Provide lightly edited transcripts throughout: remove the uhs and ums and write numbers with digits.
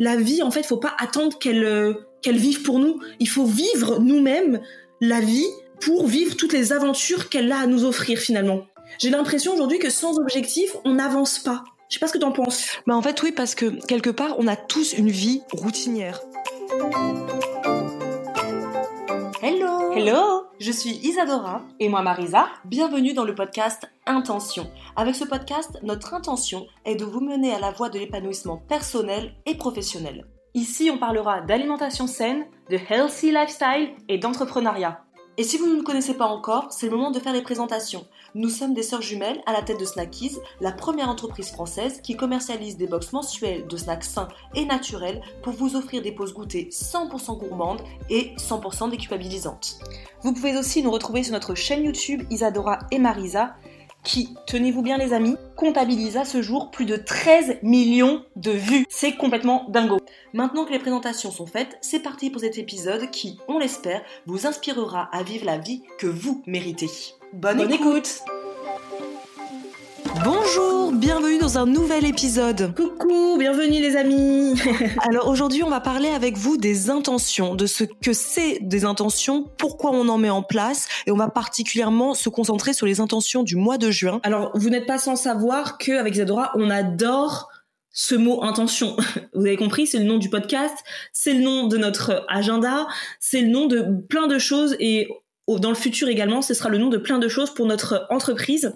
La vie, en fait, faut pas attendre qu'elle vive pour nous. Il faut vivre nous-mêmes la vie pour vivre toutes les aventures qu'elle a à nous offrir, finalement. J'ai l'impression aujourd'hui que sans objectif, on n'avance pas. Je sais pas ce que t'en penses. Bah en fait, oui, parce que quelque part, on a tous une vie routinière. Hello! Hello! Je suis Isadora et moi Marisa. Bienvenue dans le podcast Intention. Avec ce podcast, notre intention est de vous mener à la voie de l'épanouissement personnel et professionnel. Ici, on parlera d'alimentation saine, de healthy lifestyle et d'entrepreneuriat. Et si vous ne nous connaissez pas encore, c'est le moment de faire les présentations. Nous sommes des sœurs jumelles à la tête de Snackies, la première entreprise française qui commercialise des box mensuelles de snacks sains et naturels pour vous offrir des pauses goûtées 100% gourmandes et 100% déculpabilisantes. Vous pouvez aussi nous retrouver sur notre chaîne YouTube Isadora et Marisa qui, tenez-vous bien les amis, comptabilise à ce jour plus de 13 millions de vues. C'est complètement dingo. Maintenant que les présentations sont faites, c'est parti pour cet épisode qui, on l'espère, vous inspirera à vivre la vie que vous méritez. Bonne écoute. Bonjour, bienvenue dans un nouvel épisode. Coucou, bienvenue les amis. Alors aujourd'hui, on va parler avec vous des intentions, de ce que c'est des intentions, pourquoi on en met en place, et on va particulièrement se concentrer sur les intentions du mois de juin. Alors, vous n'êtes pas sans savoir qu'avec Isadora, on adore ce mot intention. Vous avez compris, c'est le nom du podcast, c'est le nom de notre agenda, c'est le nom de plein de choses et... dans le futur également, ce sera le nom de plein de choses pour notre entreprise.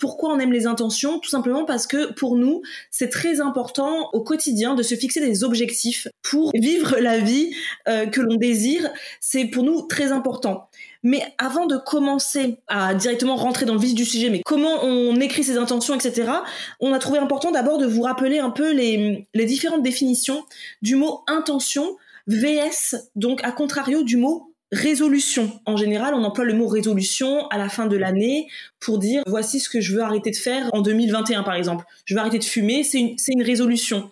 Pourquoi on aime les intentions ? Tout simplement parce que pour nous, c'est très important au quotidien de se fixer des objectifs pour vivre la vie que l'on désire. C'est pour nous très important. Mais avant de commencer à directement rentrer dans le vif du sujet, mais comment on écrit ses intentions, etc., on a trouvé important d'abord de vous rappeler un peu les différentes définitions du mot intention, VS, donc à contrario du mot résolution. En général, on emploie le mot résolution à la fin de l'année pour dire voici ce que je veux arrêter de faire en 2021 par exemple. Je veux arrêter de fumer, c'est une résolution.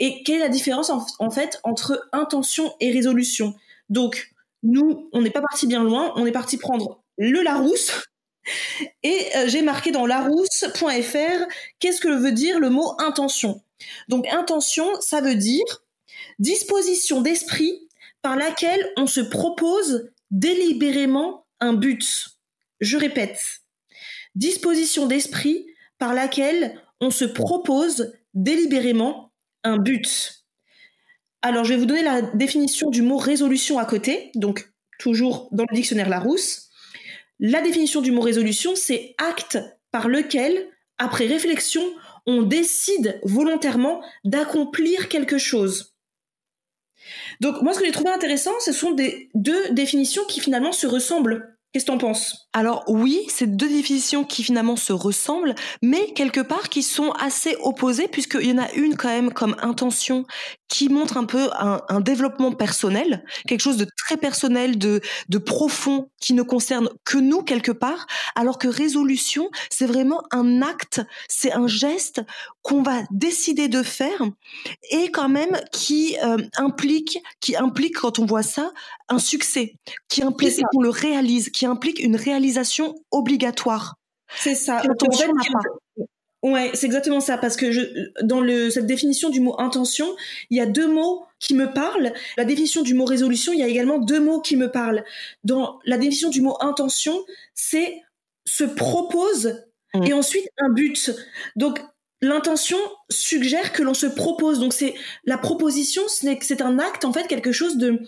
Et quelle est la différence en fait entre intention et résolution ? Donc nous, on n'est pas parti bien loin, on est parti prendre le Larousse et j'ai marqué dans larousse.fr qu'est-ce que veut dire le mot intention. Donc intention, ça veut dire disposition d'esprit par laquelle on se propose délibérément un but. Je répète, disposition d'esprit par laquelle on se propose délibérément un but. Alors, je vais vous donner la définition du mot résolution à côté, donc toujours dans le dictionnaire Larousse. La définition du mot résolution, c'est acte par lequel, après réflexion, on décide volontairement d'accomplir quelque chose. Donc, moi, ce que j'ai trouvé intéressant, ce sont deux définitions qui, finalement, se ressemblent. Qu'est-ce que t'en penses ? Alors, oui, c'est deux définitions qui, finalement, se ressemblent, mais quelque part, qui sont assez opposées, puisqu'il y en a une, quand même, comme intention, qui montre un peu un développement personnel, quelque chose de très personnel, de profond, qui ne concerne que nous, quelque part, alors que résolution, c'est vraiment un acte, c'est un geste qu'on va décider de faire et quand même qui implique, quand on voit ça, un succès, qui implique qu'on le réalise, qui implique une réalisation obligatoire. C'est ça. Intention n'a pas. Ouais, c'est exactement ça, parce que dans cette définition du mot intention, il y a deux mots qui me parlent. La définition du mot résolution, il y a également deux mots qui me parlent. Dans la définition du mot intention, c'est se propose et ensuite un but. Donc, l'intention suggère que l'on se propose. Donc, c'est la proposition, c'est un acte, en fait, quelque chose de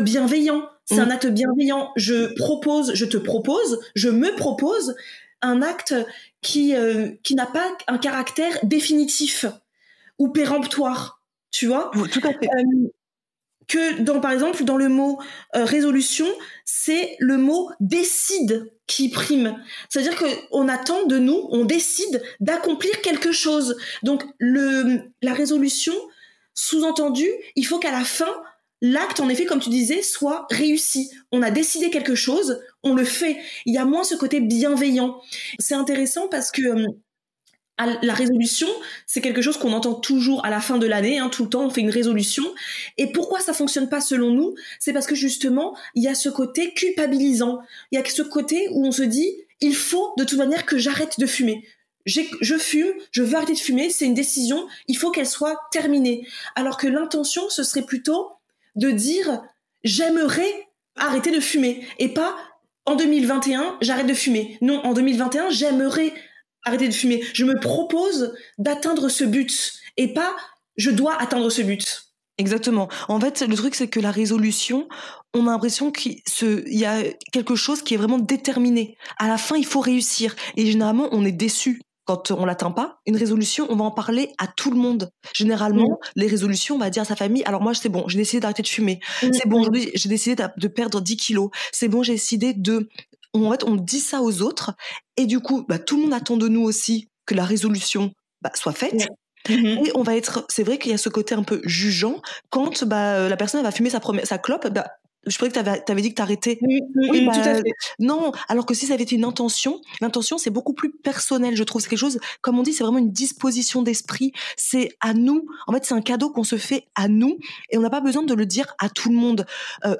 bienveillant. C'est un acte bienveillant. Je propose, je te propose, je me propose. Un acte qui n'a pas un caractère définitif ou péremptoire, tu vois ? Oui, tout à fait. que dans, par exemple, dans le mot résolution, c'est le mot décide qui prime. C'est-à-dire qu'on attend de nous, on décide d'accomplir quelque chose. Donc, la résolution, sous-entendu, il faut qu'à la fin, l'acte, en effet, comme tu disais, soit réussi. On a décidé quelque chose, on le fait. Il y a moins ce côté bienveillant. C'est intéressant parce que la résolution, c'est quelque chose qu'on entend toujours à la fin de l'année, hein, tout le temps, on fait une résolution. Et pourquoi ça fonctionne pas selon nous? C'est parce que justement, il y a ce côté culpabilisant. Il y a ce côté où on se dit, il faut de toute manière que j'arrête de fumer. Je fume, je veux arrêter de fumer, c'est une décision, il faut qu'elle soit terminée. Alors que l'intention, ce serait plutôt de dire, j'aimerais arrêter de fumer. Et pas, en 2021, j'arrête de fumer. Non, en 2021, j'aimerais arrêter de fumer. Je me propose d'atteindre ce but et pas je dois atteindre ce but. Exactement. En fait, le truc, c'est que la résolution, on a l'impression qu'il y a quelque chose qui est vraiment déterminé. À la fin, il faut réussir. Et généralement, on est déçu quand on ne l'atteint pas. Une résolution, on va en parler à tout le monde. Généralement, les résolutions, on va dire à sa famille, alors moi, c'est bon, j'ai décidé d'arrêter de fumer. C'est bon, aujourd'hui, j'ai décidé de perdre 10 kilos. C'est bon, j'ai décidé de... En fait, on dit ça aux autres et du coup, bah, tout le monde attend de nous aussi que la résolution soit faite. Mm-hmm. Et on va être... C'est vrai qu'il y a ce côté un peu jugeant quand la personne va fumer sa clope. Je croyais que tu avais dit que tu arrêtais. Oui, tout à fait. Non, alors que si ça avait été une intention, l'intention, c'est beaucoup plus personnel, je trouve. C'est quelque chose, comme on dit, c'est vraiment une disposition d'esprit. C'est à nous. En fait, c'est un cadeau qu'on se fait à nous et on n'a pas besoin de le dire à tout le monde.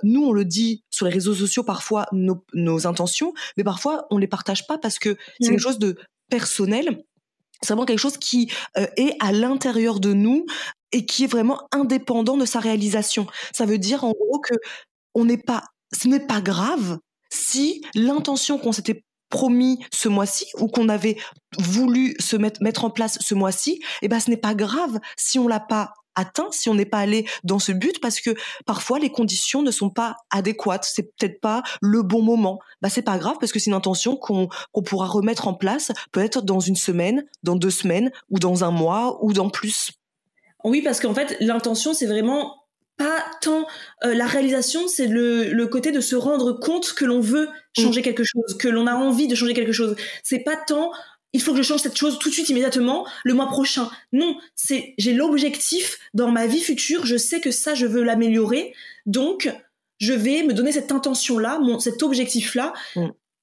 Nous, on le dit sur les réseaux sociaux, parfois, nos intentions, mais parfois, on ne les partage pas parce que c'est quelque chose de personnel. C'est vraiment quelque chose qui est à l'intérieur de nous et qui est vraiment indépendant de sa réalisation. Ça veut dire, en gros, que ce n'est pas grave si l'intention qu'on s'était promis ce mois-ci ou qu'on avait voulu se mettre en place ce mois-ci, eh ben, ce n'est pas grave si on l'a pas atteint, si on n'est pas allé dans ce but, parce que parfois les conditions ne sont pas adéquates, c'est peut-être pas le bon moment. C'est pas grave parce que c'est une intention qu'on pourra remettre en place peut-être dans une semaine, dans 2 semaines ou dans un mois ou dans plus. Oui, parce qu'en fait, l'intention, c'est vraiment pas tant la réalisation, c'est le côté de se rendre compte que l'on veut changer quelque chose, que l'on a envie de changer quelque chose. C'est pas tant il faut que je change cette chose tout de suite, immédiatement, le mois prochain. Non, c'est j'ai l'objectif dans ma vie future, je sais que ça, je veux l'améliorer, donc je vais me donner cette intention-là, cet objectif-là.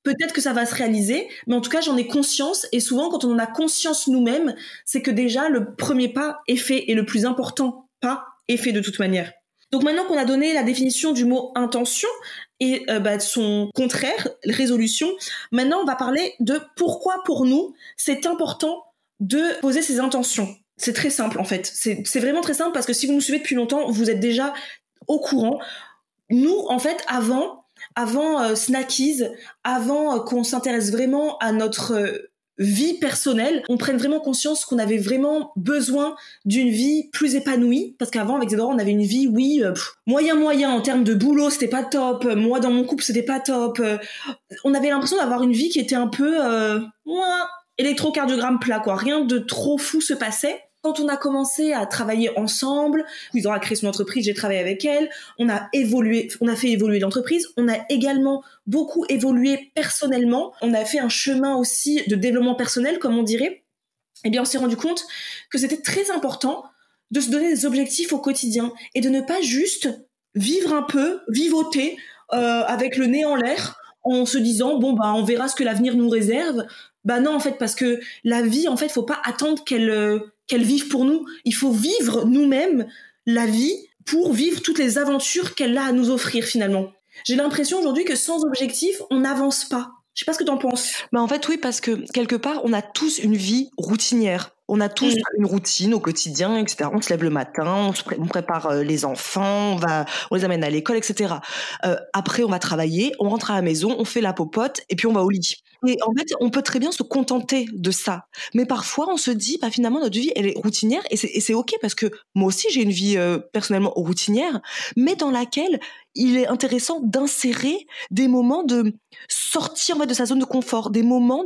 Peut-être que ça va se réaliser, mais en tout cas, j'en ai conscience. Et souvent, quand on en a conscience nous-mêmes, c'est que déjà, le premier pas est fait et le plus important pas est fait de toute manière. Donc maintenant qu'on a donné la définition du mot intention et son contraire, résolution, maintenant on va parler de pourquoi pour nous c'est important de poser ses intentions. C'est très simple en fait, c'est vraiment très simple parce que si vous nous suivez depuis longtemps, vous êtes déjà au courant. Nous en fait avant Snackies, avant qu'on s'intéresse vraiment à notre vie personnelle, on prenne vraiment conscience qu'on avait vraiment besoin d'une vie plus épanouie, parce qu'avant avec Isadora on avait une vie moyen en termes de boulot, c'était pas top, moi dans mon couple c'était pas top, on avait l'impression d'avoir une vie qui était un peu électrocardiogramme plat quoi, rien de trop fou se passait. Quand on a commencé à travailler ensemble, Isadora a créé son entreprise, j'ai travaillé avec elle, on a évolué, on a fait évoluer l'entreprise, on a également beaucoup évolué personnellement, on a fait un chemin aussi de développement personnel, comme on dirait. Eh bien, on s'est rendu compte que c'était très important de se donner des objectifs au quotidien et de ne pas juste vivre un peu, vivoter avec le nez en l'air, en se disant on verra ce que l'avenir nous réserve. Non, en fait, parce que la vie, en fait, faut pas attendre qu'elles vivent pour nous. Il faut vivre nous-mêmes la vie pour vivre toutes les aventures qu'elle a à nous offrir finalement. J'ai l'impression aujourd'hui que sans objectif, on n'avance pas. Je sais pas ce que t'en penses. En fait, oui, parce que quelque part, on a tous une vie routinière. On a tous une routine au quotidien, etc. On se lève le matin, on prépare les enfants, on les amène à l'école, etc. Après, on va travailler, on rentre à la maison, on fait la popote et puis on va au lit. Et en fait, on peut très bien se contenter de ça. Mais parfois, on se dit, finalement, notre vie, elle est routinière et c'est OK parce que moi aussi, j'ai une vie personnellement routinière, mais dans laquelle il est intéressant d'insérer des moments de sortir en fait, de sa zone de confort, des moments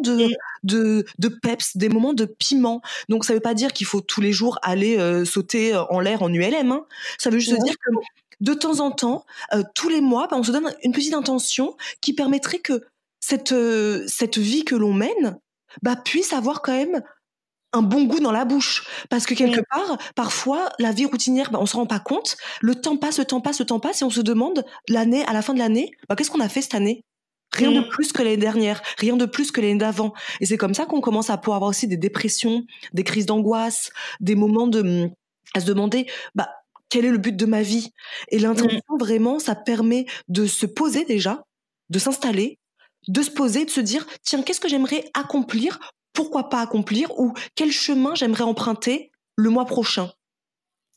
de peps, des moments de piment. Donc, ça ne veut pas dire qu'il faut tous les jours aller sauter en l'air en ULM. Ça veut juste dire que de temps en temps, tous les mois, on se donne une petite intention qui permettrait que cette vie que l'on mène puisse avoir quand même un bon goût dans la bouche. Parce que quelque part, parfois, la vie routinière, on ne se rend pas compte. Le temps passe et on se demande, à la fin de l'année, qu'est-ce qu'on a fait cette année ? Rien de plus que l'année dernière, rien de plus que l'année d'avant. Et c'est comme ça qu'on commence à pouvoir avoir aussi des dépressions, des crises d'angoisse, des moments à se demander quel est le but de ma vie. Et l'intention, vraiment, ça permet de se poser déjà, de s'installer, de se poser, de se dire, tiens, qu'est-ce que j'aimerais accomplir ? Pourquoi pas accomplir ? Ou quel chemin j'aimerais emprunter le mois prochain ?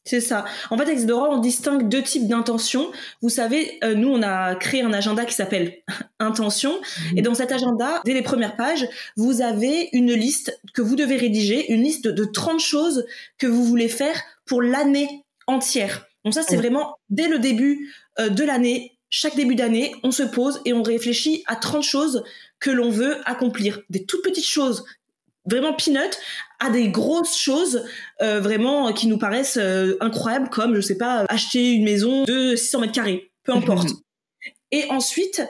C'est ça. En fait, avec Isadora, on distingue deux types d'intentions. Vous savez, nous, on a créé un agenda qui s'appelle Intention. Et dans cet agenda, dès les premières pages, vous avez une liste que vous devez rédiger, une liste de 30 choses que vous voulez faire pour l'année entière. Donc ça, c'est vraiment dès le début de l'année. Chaque début d'année, on se pose et on réfléchit à 30 choses que l'on veut accomplir. Des toutes petites choses, vraiment peanuts, à des grosses choses vraiment qui nous paraissent incroyables, comme, je sais pas, acheter une maison de 600 mètres carrés, peu importe. Et ensuite,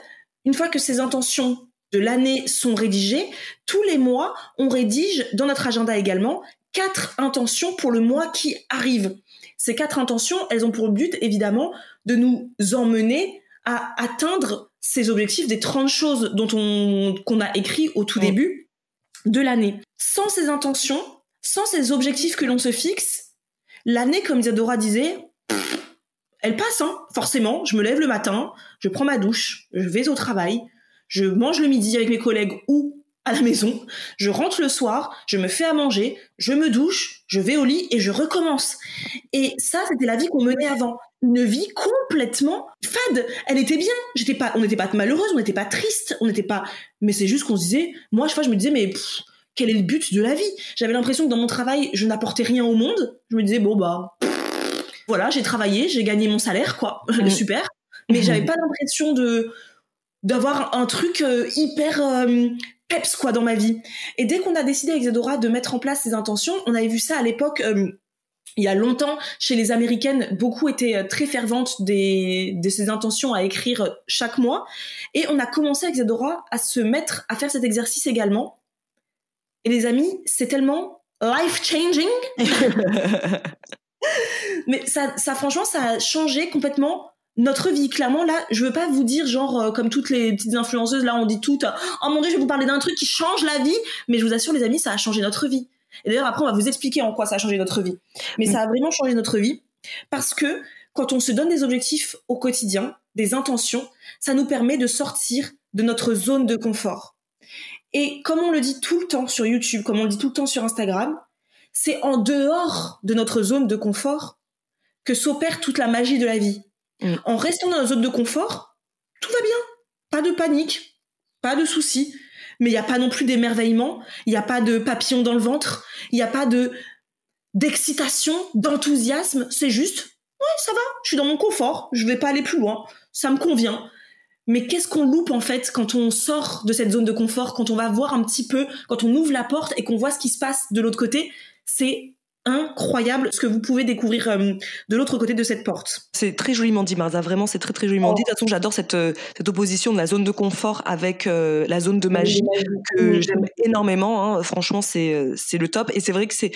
une fois que ces intentions de l'année sont rédigées, tous les mois, on rédige, dans notre agenda également, 4 intentions pour le mois qui arrive. Ces 4 intentions, elles ont pour but, évidemment, de nous emmener à atteindre ces objectifs des 30 choses qu'on a écrit au tout début de l'année. Sans ces intentions, sans ces objectifs que l'on se fixe, l'année, comme Isadora disait, elle passe, forcément. Je me lève le matin, je prends ma douche, je vais au travail, je mange le midi avec mes collègues ou à la maison, je rentre le soir, je me fais à manger, je me douche, je vais au lit et je recommence. Et ça, c'était la vie qu'on menait avant. Une vie complètement fade. Elle était bien. On n'était pas malheureuse, on n'était pas triste, on n'était pas... Mais c'est juste qu'on se disait... Moi, à chaque fois, je me disais, mais quel est le but de la vie ? J'avais l'impression que dans mon travail, je n'apportais rien au monde. Je me disais, voilà, j'ai travaillé, j'ai gagné mon salaire, quoi. Super. Mais j'avais pas l'impression d'avoir un truc hyper... peps, quoi, dans ma vie. Et dès qu'on a décidé avec Isadora de mettre en place ces intentions, on avait vu ça à l'époque... il y a longtemps, chez les Américaines, beaucoup étaient très ferventes de ces intentions à écrire chaque mois. Et on a commencé avec Isadora à se mettre à faire cet exercice également. Et les amis, c'est tellement life-changing. Mais ça, franchement, ça a changé complètement notre vie. Clairement, là, je veux pas vous dire, genre, comme toutes les petites influenceuses, là, on dit toutes, oh mon Dieu, je vais vous parler d'un truc qui change la vie. Mais je vous assure, les amis, ça a changé notre vie. Et d'ailleurs, après, on va vous expliquer en quoi ça a changé notre vie. Mais ça a vraiment changé notre vie parce que quand on se donne des objectifs au quotidien, des intentions, ça nous permet de sortir de notre zone de confort. Et comme on le dit tout le temps sur YouTube, comme on le dit tout le temps sur Instagram, c'est en dehors de notre zone de confort que s'opère toute la magie de la vie. En restant dans notre zone de confort, tout va bien. Pas de panique, pas de soucis. Mais il n'y a pas non plus d'émerveillement, il n'y a pas de papillon dans le ventre, il n'y a pas d'excitation, d'enthousiasme. C'est juste, ouais, ça va, je suis dans mon confort, je ne vais pas aller plus loin, ça me convient. Mais qu'est-ce qu'on loupe en fait quand on sort de cette zone de confort, quand on va voir un petit peu, quand on ouvre la porte et qu'on voit ce qui se passe de l'autre côté, c'est incroyable ce que vous pouvez découvrir de l'autre côté de cette porte. C'est très joliment dit, Marisa, vraiment, c'est très très joliment dit. De toute façon, j'adore cette opposition de la zone de confort avec la zone de magie que j'aime énormément. Franchement, c'est le top. Et c'est vrai que c'est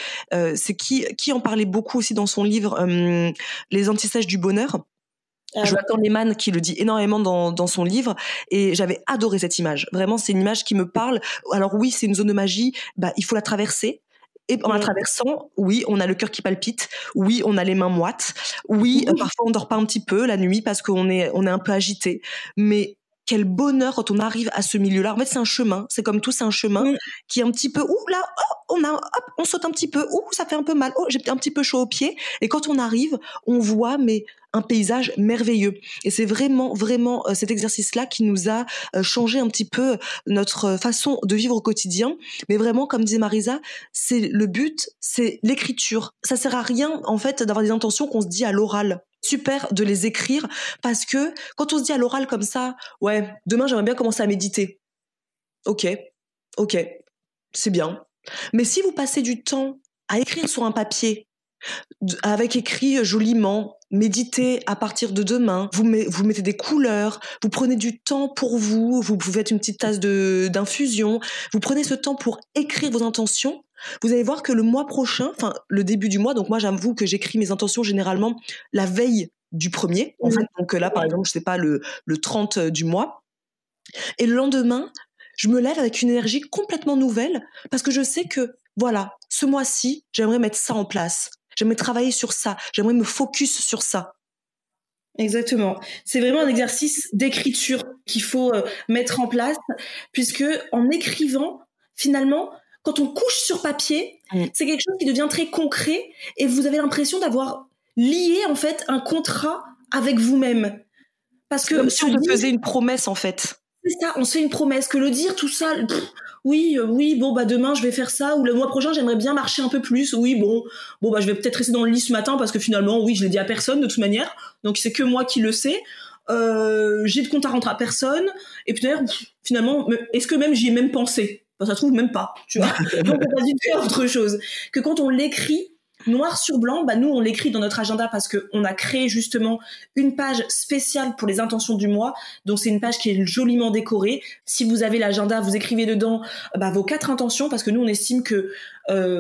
qui en parlait beaucoup aussi dans son livre Les Antisèches du bonheur. Jonathan Lehmann qui le dit énormément dans son livre, et j'avais adoré cette image. Vraiment, c'est une image qui me parle. Alors oui, c'est une zone de magie, il faut la traverser. Et en la traversant, oui, on a le cœur qui palpite, oui, on a les mains moites, oui, parfois on dort pas un petit peu la nuit parce qu'on est un peu agité. Mais quel bonheur quand on arrive à ce milieu-là. En fait, c'est un chemin, c'est comme tout, c'est un chemin qui est un petit peu, on saute un petit peu, ça fait un peu mal, j'ai un petit peu chaud aux pieds. Et quand on arrive, on voit, mais un paysage merveilleux. Et c'est vraiment, vraiment cet exercice-là qui nous a changé un petit peu notre façon de vivre au quotidien. Mais vraiment, comme disait Marisa, c'est le but, c'est l'écriture. Ça sert à rien, en fait, d'avoir des intentions qu'on se dit à l'oral. Super de les écrire, parce que quand on se dit à l'oral comme ça, ouais, demain, j'aimerais bien commencer à méditer. Ok, c'est bien. Mais si vous passez du temps à écrire sur un papier, avec écrit joliment, méditez à partir de demain, vous mettez des couleurs, vous prenez du temps pour vous, vous faites une petite tasse d'infusion, vous prenez ce temps pour écrire vos intentions. Vous allez voir que le mois prochain, enfin le début du mois, donc moi j'avoue que j'écris mes intentions généralement la veille du premier, en fait, donc là par exemple, je sais pas, le 30 du mois, et le lendemain, je me lève avec une énergie complètement nouvelle parce que je sais que voilà, ce mois-ci, j'aimerais mettre ça en place. J'aimerais travailler sur ça. J'aimerais me focus sur ça. Exactement. C'est vraiment un exercice d'écriture qu'il faut mettre en place, puisque en écrivant, finalement, quand on couche sur papier, c'est quelque chose qui devient très concret et vous avez l'impression d'avoir lié en fait un contrat avec vous-même. Parce que comme si on te faisait une promesse en fait. C'est ça, on se fait une promesse, que le dire tout ça, oui, demain je vais faire ça, ou le mois prochain j'aimerais bien marcher un peu plus, je vais peut-être rester dans le lit ce matin parce que finalement, oui, je l'ai dit à personne de toute manière, donc c'est que moi qui le sais, j'ai de compte à rendre à personne, et puis d'ailleurs, finalement, est-ce que même j'y ai même pensé ? Ça se trouve même pas, tu vois, donc on va dire faire autre chose, que quand on l'écrit noir sur blanc, nous on l'écrit dans notre agenda parce qu'on a créé justement une page spéciale pour les intentions du mois, donc c'est une page qui est joliment décorée. Si vous avez l'agenda, vous écrivez dedans vos 4 intentions, parce que nous on estime que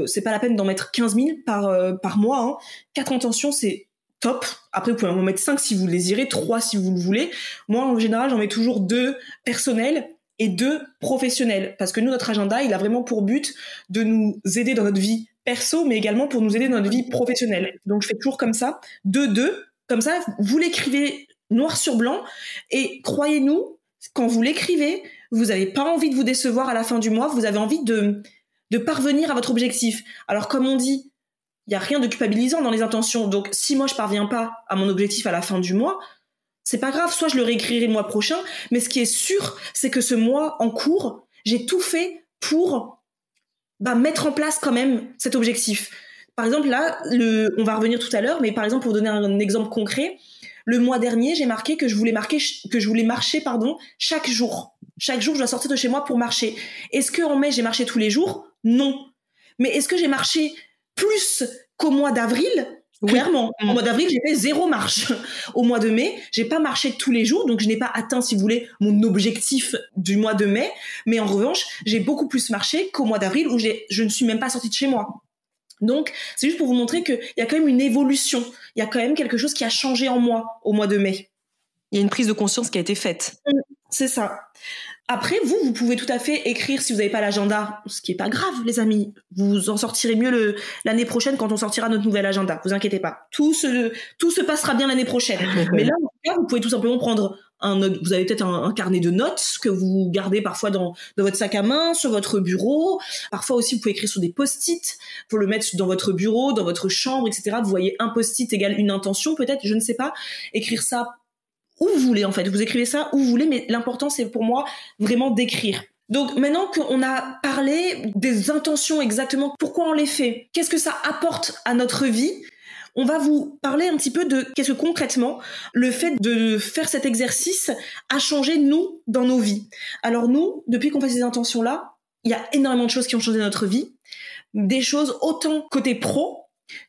c'est pas la peine d'en mettre 15 000 par mois, hein. 4 intentions c'est top, après vous pouvez en mettre 5 si vous le désirez, 3 si vous le voulez. Moi en général j'en mets toujours 2 personnelles et 2 professionnelles, parce que nous notre agenda il a vraiment pour but de nous aider dans notre vie perso, mais également pour nous aider dans notre vie professionnelle. Donc, je fais toujours comme ça, 2-2, comme ça, vous l'écrivez noir sur blanc, et croyez-nous, quand vous l'écrivez, vous n'avez pas envie de vous décevoir à la fin du mois, vous avez envie de parvenir à votre objectif. Alors, comme on dit, il n'y a rien de culpabilisant dans les intentions, donc si moi, je ne parviens pas à mon objectif à la fin du mois, c'est pas grave, soit je le réécrirai le mois prochain, mais ce qui est sûr, c'est que ce mois en cours, j'ai tout fait pour mettre en place quand même cet objectif. Par exemple, là, on va revenir tout à l'heure, mais par exemple, pour donner un exemple concret, le mois dernier, j'ai marqué que je voulais marcher, chaque jour. Chaque jour, je dois sortir de chez moi pour marcher. Est-ce qu'en mai, j'ai marché tous les jours ? Non. Mais est-ce que j'ai marché plus qu'au mois d'avril ? Oui. Clairement. Au mois d'avril, j'ai fait 0 marche. Au mois de mai, j'ai pas marché tous les jours, donc je n'ai pas atteint, si vous voulez, mon objectif du mois de mai. Mais en revanche, j'ai beaucoup plus marché qu'au mois d'avril où je ne suis même pas sortie de chez moi. Donc, c'est juste pour vous montrer qu'il y a quand même une évolution. Il y a quand même quelque chose qui a changé en moi au mois de mai. Il y a une prise de conscience qui a été faite. C'est ça. Après, vous pouvez tout à fait écrire si vous n'avez pas l'agenda, ce qui n'est pas grave, les amis. Vous en sortirez mieux l'année prochaine quand on sortira notre nouvel agenda. Vous inquiétez pas. Tout se passera bien l'année prochaine. Mais là, en tout cas, vous pouvez tout simplement prendre vous avez peut-être un carnet de notes que vous gardez parfois dans votre sac à main, sur votre bureau. Parfois aussi, vous pouvez écrire sur des post-it. Vous pouvez le mettre dans votre bureau, dans votre chambre, etc. Vous voyez un post-it égale une intention, peut-être, je ne sais pas. Écrire ça où vous voulez, en fait. Vous écrivez ça où vous voulez, mais l'important, c'est pour moi vraiment d'écrire. Donc, maintenant qu'on a parlé des intentions exactement, pourquoi on les fait, qu'est-ce que ça apporte à notre vie, on va vous parler un petit peu de qu'est-ce que concrètement le fait de faire cet exercice a changé, nous, dans nos vies. Alors nous, depuis qu'on fait ces intentions-là, il y a énormément de choses qui ont changé notre vie, des choses autant côté pro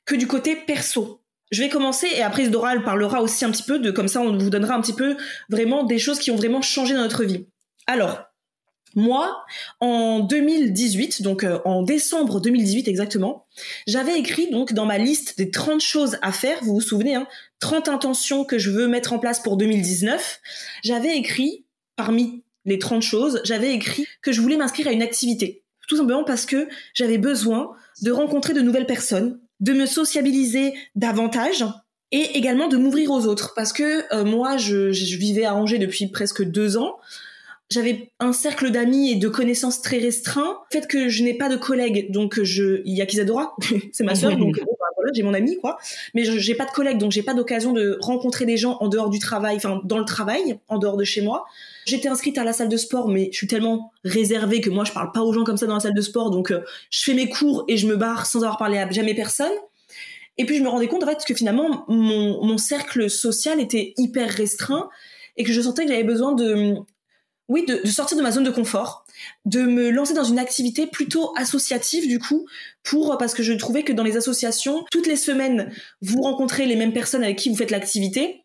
que du côté perso. Je vais commencer et après Isadora parlera aussi un petit peu de, comme ça on vous donnera un petit peu vraiment des choses qui ont vraiment changé dans notre vie. Alors, moi, en 2018, donc en décembre 2018 exactement, j'avais écrit donc dans ma liste des 30 choses à faire, vous vous souvenez, 30 intentions que je veux mettre en place pour 2019, j'avais écrit, parmi les 30 choses, j'avais écrit que je voulais m'inscrire à une activité. Tout simplement parce que j'avais besoin de rencontrer de nouvelles personnes, de me sociabiliser davantage et également de m'ouvrir aux autres. Parce que moi, je vivais à Angers depuis presque 2 ans. J'avais un cercle d'amis et de connaissances très restreint. Le fait que je n'ai pas de collègues, donc il y a Isadora, c'est ma sœur, donc voilà, j'ai mon amie, quoi. Mais j'ai pas de collègues, donc j'ai pas d'occasion de rencontrer des gens en dehors du travail, enfin dans le travail, en dehors de chez moi. J'étais inscrite à la salle de sport, mais je suis tellement réservée que moi, je parle pas aux gens comme ça dans la salle de sport, donc je fais mes cours et je me barre sans avoir parlé à jamais personne. Et puis je me rendais compte en fait que finalement, mon cercle social était hyper restreint et que je sentais que j'avais besoin de oui, de sortir de ma zone de confort, de me lancer dans une activité plutôt associative du coup, parce que je trouvais que dans les associations, toutes les semaines, vous rencontrez les mêmes personnes avec qui vous faites l'activité.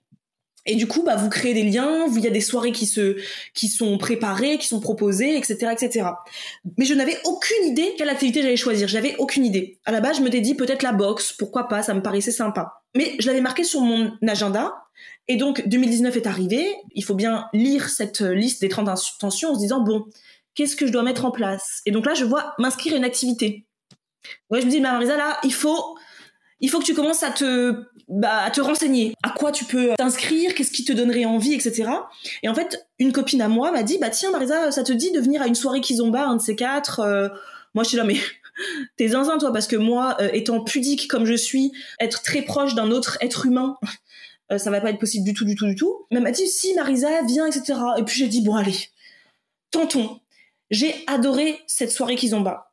Et du coup, vous créez des liens, il y a des soirées qui sont préparées, qui sont proposées, etc., etc. Mais je n'avais aucune idée quelle activité j'allais choisir. J'avais aucune idée. À la base, je m'étais dit peut-être la boxe, pourquoi pas, ça me paraissait sympa. Mais je l'avais marqué sur mon agenda. Et donc, 2019 est arrivé. Il faut bien lire cette liste des 30 intentions en se disant, bon, qu'est-ce que je dois mettre en place? Et donc là, je vois m'inscrire à une activité. Ouais, je me dis, Marisa, là, il faut que tu commences à te renseigner. À quoi tu peux t'inscrire? Qu'est-ce qui te donnerait envie, etc. Et en fait, une copine à moi m'a dit, tiens, Marisa, ça te dit de venir à une soirée Kizomba, un de ces quatre? Moi, je suis là, mais t'es zinzin, toi, parce que moi, étant pudique comme je suis, être très proche d'un autre être humain, ça va pas être possible du tout, du tout, du tout. Mais elle m'a dit, si, Marisa, viens, etc. Et puis j'ai dit, bon, allez, tentons. J'ai adoré cette soirée Kizomba.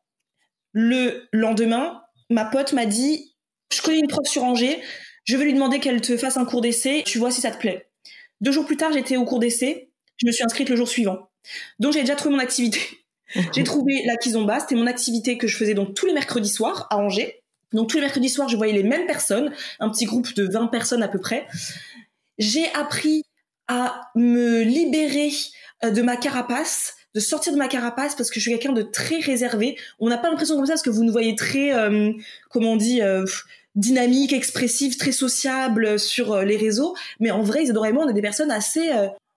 Le lendemain, ma pote m'a dit, je connais une prof sur Angers, je vais lui demander qu'elle te fasse un cours d'essai, tu vois si ça te plaît. 2 jours plus tard, j'étais au cours d'essai, je me suis inscrite le jour suivant. Donc, j'ai déjà trouvé mon activité. J'ai trouvé la Kizomba, c'était mon activité que je faisais donc tous les mercredis soirs à Angers. Donc, tous les mercredis soirs, je voyais les mêmes personnes, un petit groupe de 20 personnes à peu près. J'ai appris à me libérer de ma carapace, de sortir de ma carapace, parce que je suis quelqu'un de très réservé. On n'a pas l'impression comme ça, parce que vous nous voyez très, comment on dit... dynamique, expressive, très sociable sur les réseaux. Mais en vrai, Isadora et moi, on est des personnes assez...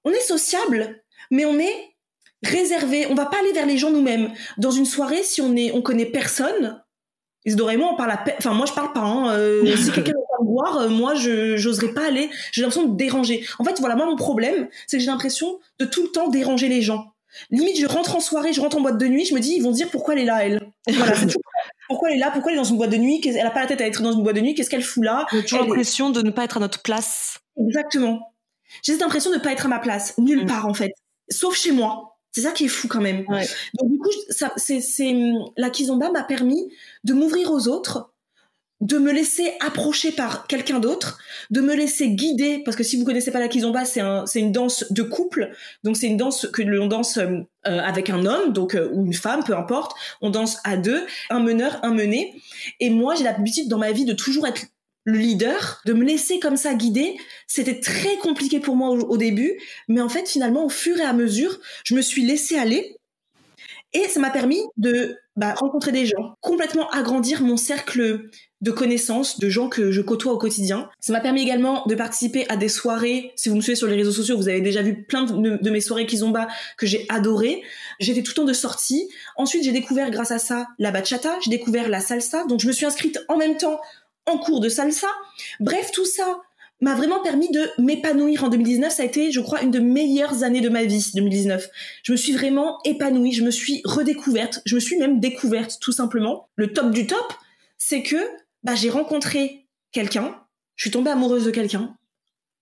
on est sociables, mais on est réservés. On va pas aller vers les gens nous-mêmes. Dans une soirée, si on connaît personne, Isadora et moi, on parle enfin, moi, je parle pas. Si quelqu'un veut me voir, moi, j'oserais pas aller. J'ai l'impression de déranger. En fait, voilà, moi, mon problème, c'est que j'ai l'impression de tout le temps déranger les gens. Limite, je rentre en soirée, je rentre en boîte de nuit, je me dis, ils vont dire pourquoi elle est là, elle. Voilà, c'est tout. Pourquoi elle est là? Pourquoi elle est dans une boîte de nuit? Elle n'a pas la tête à être dans une boîte de nuit. Qu'est-ce qu'elle fout là? J'ai toujours l'impression de ne pas être à notre place. Exactement. J'ai cette impression de ne pas être à ma place. Nulle part, en fait. Sauf chez moi. C'est ça qui est fou, quand même. Ouais. Donc, du coup, la Kizomba m'a permis de m'ouvrir aux autres, de me laisser approcher par quelqu'un d'autre, de me laisser guider. Parce que si vous ne connaissez pas la Kizomba, c'est une danse de couple. Donc, c'est une danse que l'on danse... avec un homme, donc ou une femme, peu importe, on danse à deux, un meneur, un mené. Et moi, j'ai l'habitude dans ma vie de toujours être le leader, de me laisser comme ça guider. C'était très compliqué pour moi au début, mais en fait, finalement, au fur et à mesure, je me suis laissée aller et ça m'a permis de rencontrer des gens, complètement agrandir mon cercle de connaissances, de gens que je côtoie au quotidien. Ça m'a permis également de participer à des soirées. Si vous me suivez sur les réseaux sociaux, vous avez déjà vu plein de mes soirées Kizomba que j'ai adorées. J'étais tout le temps de sortie. Ensuite, j'ai découvert grâce à ça la bachata, j'ai découvert la salsa. Donc, je me suis inscrite en même temps en cours de salsa. Bref, tout ça m'a vraiment permis de m'épanouir en 2019. Ça a été, je crois, une des meilleures années de ma vie, 2019. Je me suis vraiment épanouie, je me suis redécouverte, je me suis même découverte, tout simplement. Le top du top, c'est que j'ai rencontré quelqu'un, je suis tombée amoureuse de quelqu'un,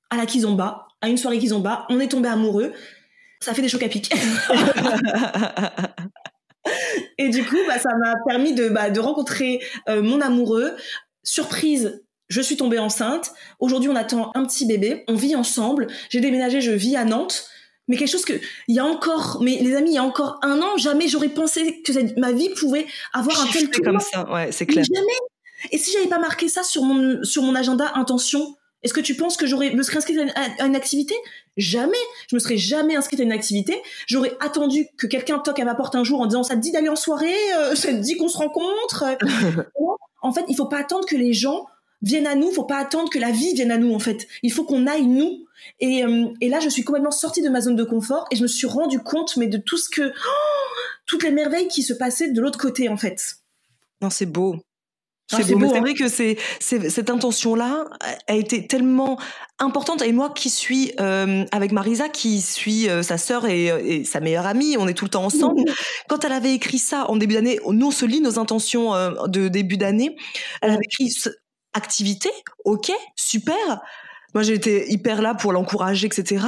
à la Kizomba, à une soirée Kizomba, on est tombés amoureux, ça fait des chocs à pic. Et du coup, ça m'a permis de rencontrer mon amoureux. Surprise, je suis tombée enceinte, aujourd'hui on attend un petit bébé, on vit ensemble, j'ai déménagé, je vis à Nantes, mais quelque chose que, il y a encore 1 an, jamais j'aurais pensé que ma vie pouvait avoir un tel tournant. Comme ça, ouais, c'est clair. Mais jamais. Et si j'avais pas marqué ça sur mon agenda intention, est-ce que tu penses que j'aurais me serais inscrite à une activité? Jamais. Je me serais jamais inscrite à une activité. J'aurais attendu que quelqu'un toque à ma porte un jour en disant ça te dit d'aller en soirée, ça te dit qu'on se rencontre. En fait, il faut pas attendre que les gens viennent à nous, faut pas attendre que la vie vienne à nous. En fait, il faut qu'on aille nous. Et là, je suis complètement sortie de ma zone de confort et je me suis rendu compte de tout ce que toutes les merveilles qui se passaient de l'autre côté, en fait. Non, c'est beau. C'est beau, c'est vrai que cette intention-là a été tellement importante. Et moi qui suis avec Marisa, qui suis sa sœur et sa meilleure amie, on est tout le temps ensemble. Quand elle avait écrit ça en début d'année, nous on se lit nos intentions de début d'année. Elle avait écrit « activité, ok, super ». Moi j'étais hyper là pour l'encourager, etc.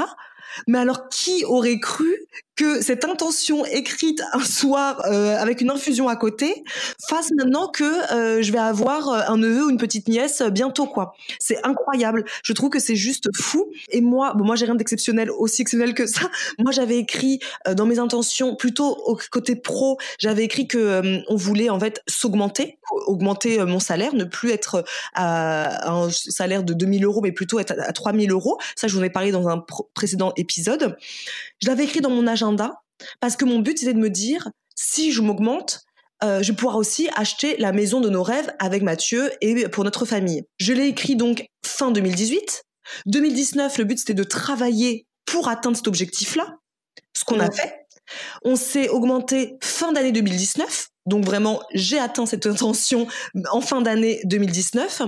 Mais alors qui aurait cru que cette intention écrite un soir avec une infusion à côté fasse maintenant que je vais avoir un neveu ou une petite nièce bientôt, quoi. C'est incroyable. Je trouve que c'est juste fou. Et moi, bon, moi j'ai rien d'exceptionnel, aussi exceptionnel que ça. Moi, j'avais écrit dans mes intentions, plutôt au côté pro, j'avais écrit que on voulait en fait s'augmenter, augmenter mon salaire, ne plus être à un salaire de 2 000 euros, mais plutôt être à 3 000 euros. Ça, je vous en ai parlé dans un précédent épisode. Je l'avais écrit dans mon agenda parce que mon but c'était de me dire, si je m'augmente, je vais pouvoir aussi acheter la maison de nos rêves avec Mathieu et pour notre famille. Je l'ai écrit donc fin 2018. 2019, le but c'était de travailler pour atteindre cet objectif-là, ce qu'on a fait. On s'est augmenté fin d'année 2019, donc vraiment j'ai atteint cette intention en fin d'année 2019.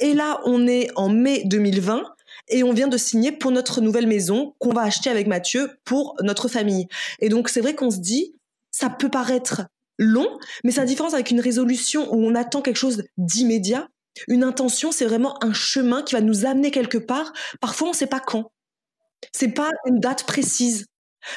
Et là, on est en mai 2020. Et on vient de signer pour notre nouvelle maison qu'on va acheter avec Mathieu pour notre famille. Et donc, c'est vrai qu'on se dit, ça peut paraître long, mais c'est la différence avec une résolution où on attend quelque chose d'immédiat. Une intention, c'est vraiment un chemin qui va nous amener quelque part. Parfois, on ne sait pas quand. Ce n'est pas une date précise.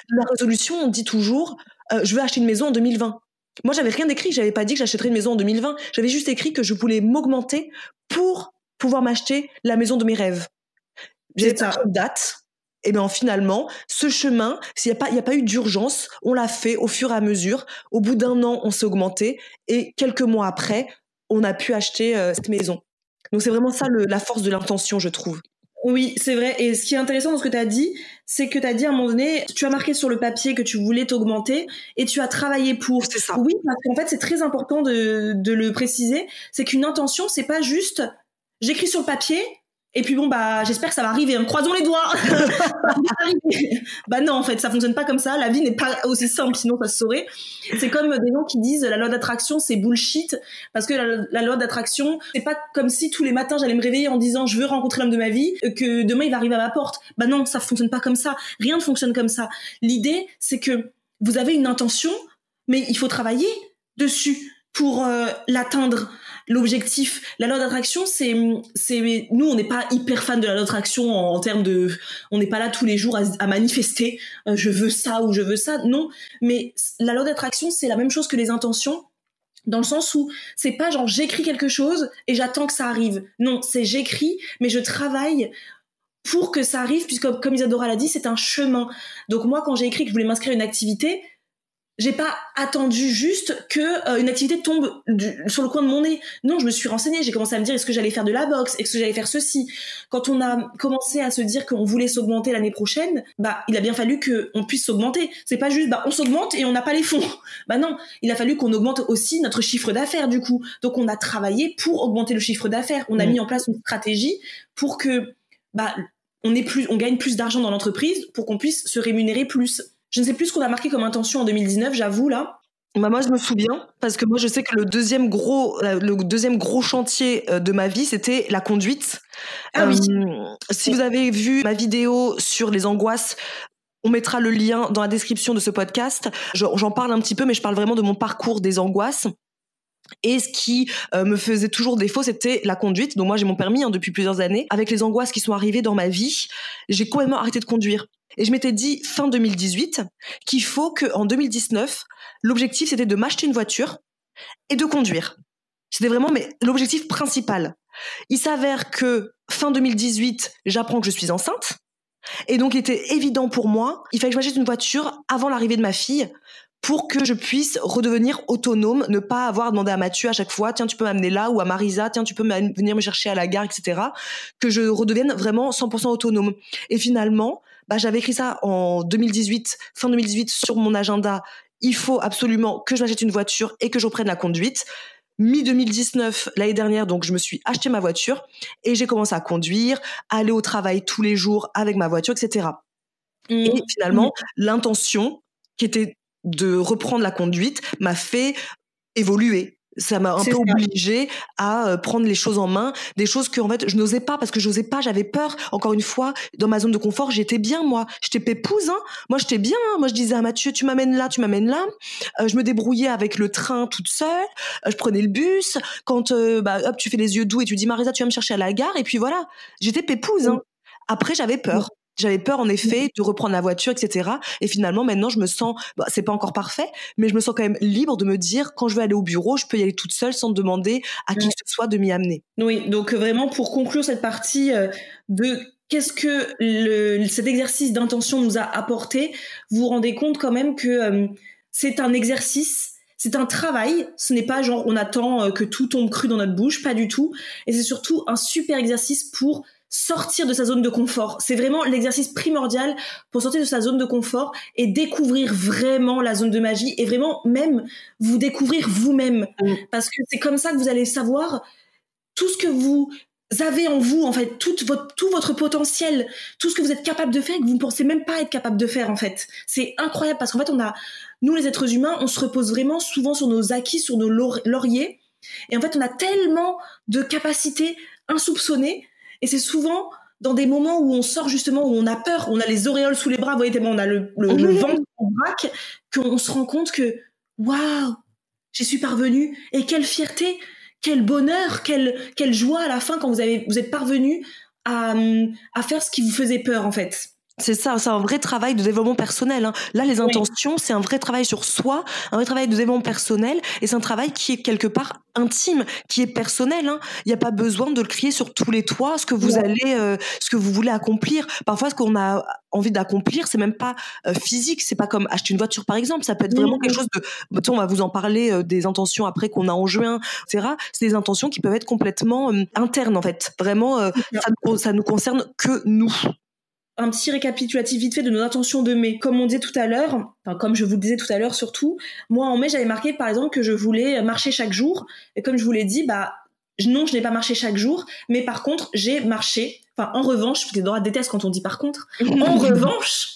La résolution, on dit toujours, je veux acheter une maison en 2020. Moi, je n'avais rien écrit. Je n'avais pas dit que j'achèterais une maison en 2020. J'avais juste écrit que je voulais m'augmenter pour pouvoir m'acheter la maison de mes rêves. J'ai pas de date. Et bien finalement, ce chemin, il n'y a pas eu d'urgence, on l'a fait au fur et à mesure. Au bout d'un an, on s'est augmenté et quelques mois après, on a pu acheter cette maison. Donc c'est vraiment ça la force de l'intention, je trouve. Oui, c'est vrai. Et ce qui est intéressant dans ce que tu as dit, c'est que tu as dit à un moment donné, tu as marqué sur le papier que tu voulais t'augmenter et tu as travaillé pour. C'est ça. Oui, parce qu'en fait, c'est très important de le préciser. C'est qu'une intention, c'est pas juste j'écris sur le papier. Et puis bon, bah, j'espère que ça va arriver. Hein. Croisons les doigts. Bah non, en fait, ça fonctionne pas comme ça. La vie n'est pas aussi simple, sinon ça se saurait. C'est comme des gens qui disent la loi d'attraction, c'est bullshit. Parce que la loi d'attraction, c'est pas comme si tous les matins, j'allais me réveiller en disant, je veux rencontrer l'homme de ma vie, que demain, il va arriver à ma porte. Bah non, ça fonctionne pas comme ça. Rien ne fonctionne comme ça. L'idée, c'est que vous avez une intention, mais il faut travailler dessus pour l'atteindre. L'objectif, la loi d'attraction, c'est nous, on n'est pas hyper fan de la loi d'attraction en termes de, on n'est pas là tous les jours à manifester, je veux ça ou je veux ça, non. Mais la loi d'attraction, c'est la même chose que les intentions, dans le sens où c'est pas genre j'écris quelque chose et j'attends que ça arrive. Non, c'est j'écris, mais je travaille pour que ça arrive, puisque comme Isadora l'a dit, c'est un chemin. Donc moi, quand j'ai écrit que je voulais m'inscrire à une activité, j'ai pas attendu juste que une activité tombe sur le coin de mon nez. Non, je me suis renseignée, j'ai commencé à me dire est-ce que j'allais faire de la boxe, est-ce que j'allais faire ceci. Quand on a commencé à se dire qu'on voulait s'augmenter l'année prochaine, bah il a bien fallu que on puisse s'augmenter. C'est pas juste bah on s'augmente et on n'a pas les fonds. Bah non, il a fallu qu'on augmente aussi notre chiffre d'affaires du coup. Donc on a travaillé pour augmenter le chiffre d'affaires, on a mis en place une stratégie pour que bah on gagne plus d'argent dans l'entreprise pour qu'on puisse se rémunérer plus. Je ne sais plus ce qu'on a marqué comme intention en 2019, j'avoue, là. Bah moi, je me souviens, parce que moi, je sais que le deuxième gros chantier de ma vie, c'était la conduite. Ah oui. Si vous avez vu ma vidéo sur les angoisses, on mettra le lien dans la description de ce podcast. J'en parle un petit peu, mais je parle vraiment de mon parcours des angoisses. Et ce qui me faisait toujours défaut, c'était la conduite. Donc moi, j'ai mon permis depuis plusieurs années. Avec les angoisses qui sont arrivées dans ma vie, j'ai complètement arrêté de conduire. Et je m'étais dit, fin 2018, qu'il faut qu'en 2019, l'objectif, c'était de m'acheter une voiture et de conduire. C'était vraiment l'objectif principal. Il s'avère que fin 2018, j'apprends que je suis enceinte. Et donc, il était évident pour moi, il fallait que je m'achète une voiture avant l'arrivée de ma fille pour que je puisse redevenir autonome, ne pas avoir demandé à Mathieu à chaque fois, tiens, tu peux m'amener là, ou à Marisa, tiens, tu peux venir me chercher à la gare, etc. Que je redevienne vraiment 100% autonome. Et finalement, bah, j'avais écrit ça en 2018, fin 2018, sur mon agenda. Il faut absolument que je m'achète une voiture et que je reprenne la conduite. Mi-2019, l'année dernière, donc je me suis acheté ma voiture et j'ai commencé à conduire, à aller au travail tous les jours avec ma voiture, etc. Et finalement, l'intention qui était de reprendre la conduite m'a fait évoluer. Ça m'a un peu obligée à prendre les choses en main, des choses que en fait je n'osais pas parce que j'osais pas, j'avais peur. Encore une fois, dans ma zone de confort, j'étais bien moi, j'étais pépouse, hein. Moi j'étais bien, hein. Moi je disais à Mathieu, tu m'amènes là. Je me débrouillais avec le train toute seule, je prenais le bus. Quand hop, tu fais les yeux doux et tu dis Marisa, tu vas me chercher à la gare et puis voilà, j'étais pépouse. Hein. Après j'avais peur. J'avais peur, en effet, de reprendre la voiture, etc. Et finalement, maintenant, je me sens, bah, c'est pas encore parfait, mais je me sens quand même libre de me dire, quand je vais aller au bureau, je peux y aller toute seule sans demander à qui que ce soit de m'y amener. Oui, donc vraiment, pour conclure cette partie de qu'est-ce que cet exercice d'intention nous a apporté, vous vous rendez compte quand même que c'est un exercice, c'est un travail, ce n'est pas genre on attend que tout tombe cru dans notre bouche, pas du tout. Et c'est surtout un super exercice pour sortir de sa zone de confort. C'est vraiment l'exercice primordial pour sortir de sa zone de confort et découvrir vraiment la zone de magie et vraiment même vous découvrir vous-même. Parce que c'est comme ça que vous allez savoir tout ce que vous avez en vous, en fait, tout votre potentiel, tout ce que vous êtes capable de faire et que vous ne pensez même pas être capable de faire, en fait. C'est incroyable parce qu'en fait, nous, les êtres humains, on se repose vraiment souvent sur nos acquis, sur nos lauriers. Et en fait, on a tellement de capacités insoupçonnées. Et c'est souvent dans des moments où on sort justement, où on a peur, on a les auréoles sous les bras, vous voyez, tellement on a le ventre en braque, qu'on se rend compte que « Waouh, j'y suis parvenue !» Et quelle fierté, quel bonheur, quelle joie à la fin quand vous êtes parvenu à faire ce qui vous faisait peur, en fait. C'est ça, c'est un vrai travail de développement personnel. Hein. Là, les intentions, c'est un vrai travail sur soi, un vrai travail de développement personnel, et c'est un travail qui est quelque part intime, qui est personnel. Hein. Il n'y a pas besoin de le crier sur tous les toits, ce que vous allez, ce que vous voulez accomplir. Parfois, ce qu'on a envie d'accomplir, c'est même pas physique, c'est pas comme acheter une voiture par exemple. Ça peut être vraiment quelque chose de. On va vous en parler des intentions après qu'on a en juin, etc. C'est des intentions qui peuvent être complètement internes en fait. Vraiment, ça nous concerne que nous. Un petit récapitulatif vite fait de nos intentions de mai. Comme on disait tout à l'heure, enfin comme je vous le disais tout à l'heure surtout, moi en mai j'avais marqué par exemple que je voulais marcher chaque jour. Et comme je vous l'ai dit, bah non, je n'ai pas marché chaque jour, mais par contre j'ai marché. Enfin en revanche, parce que Dora déteste quand on dit par contre. En revanche,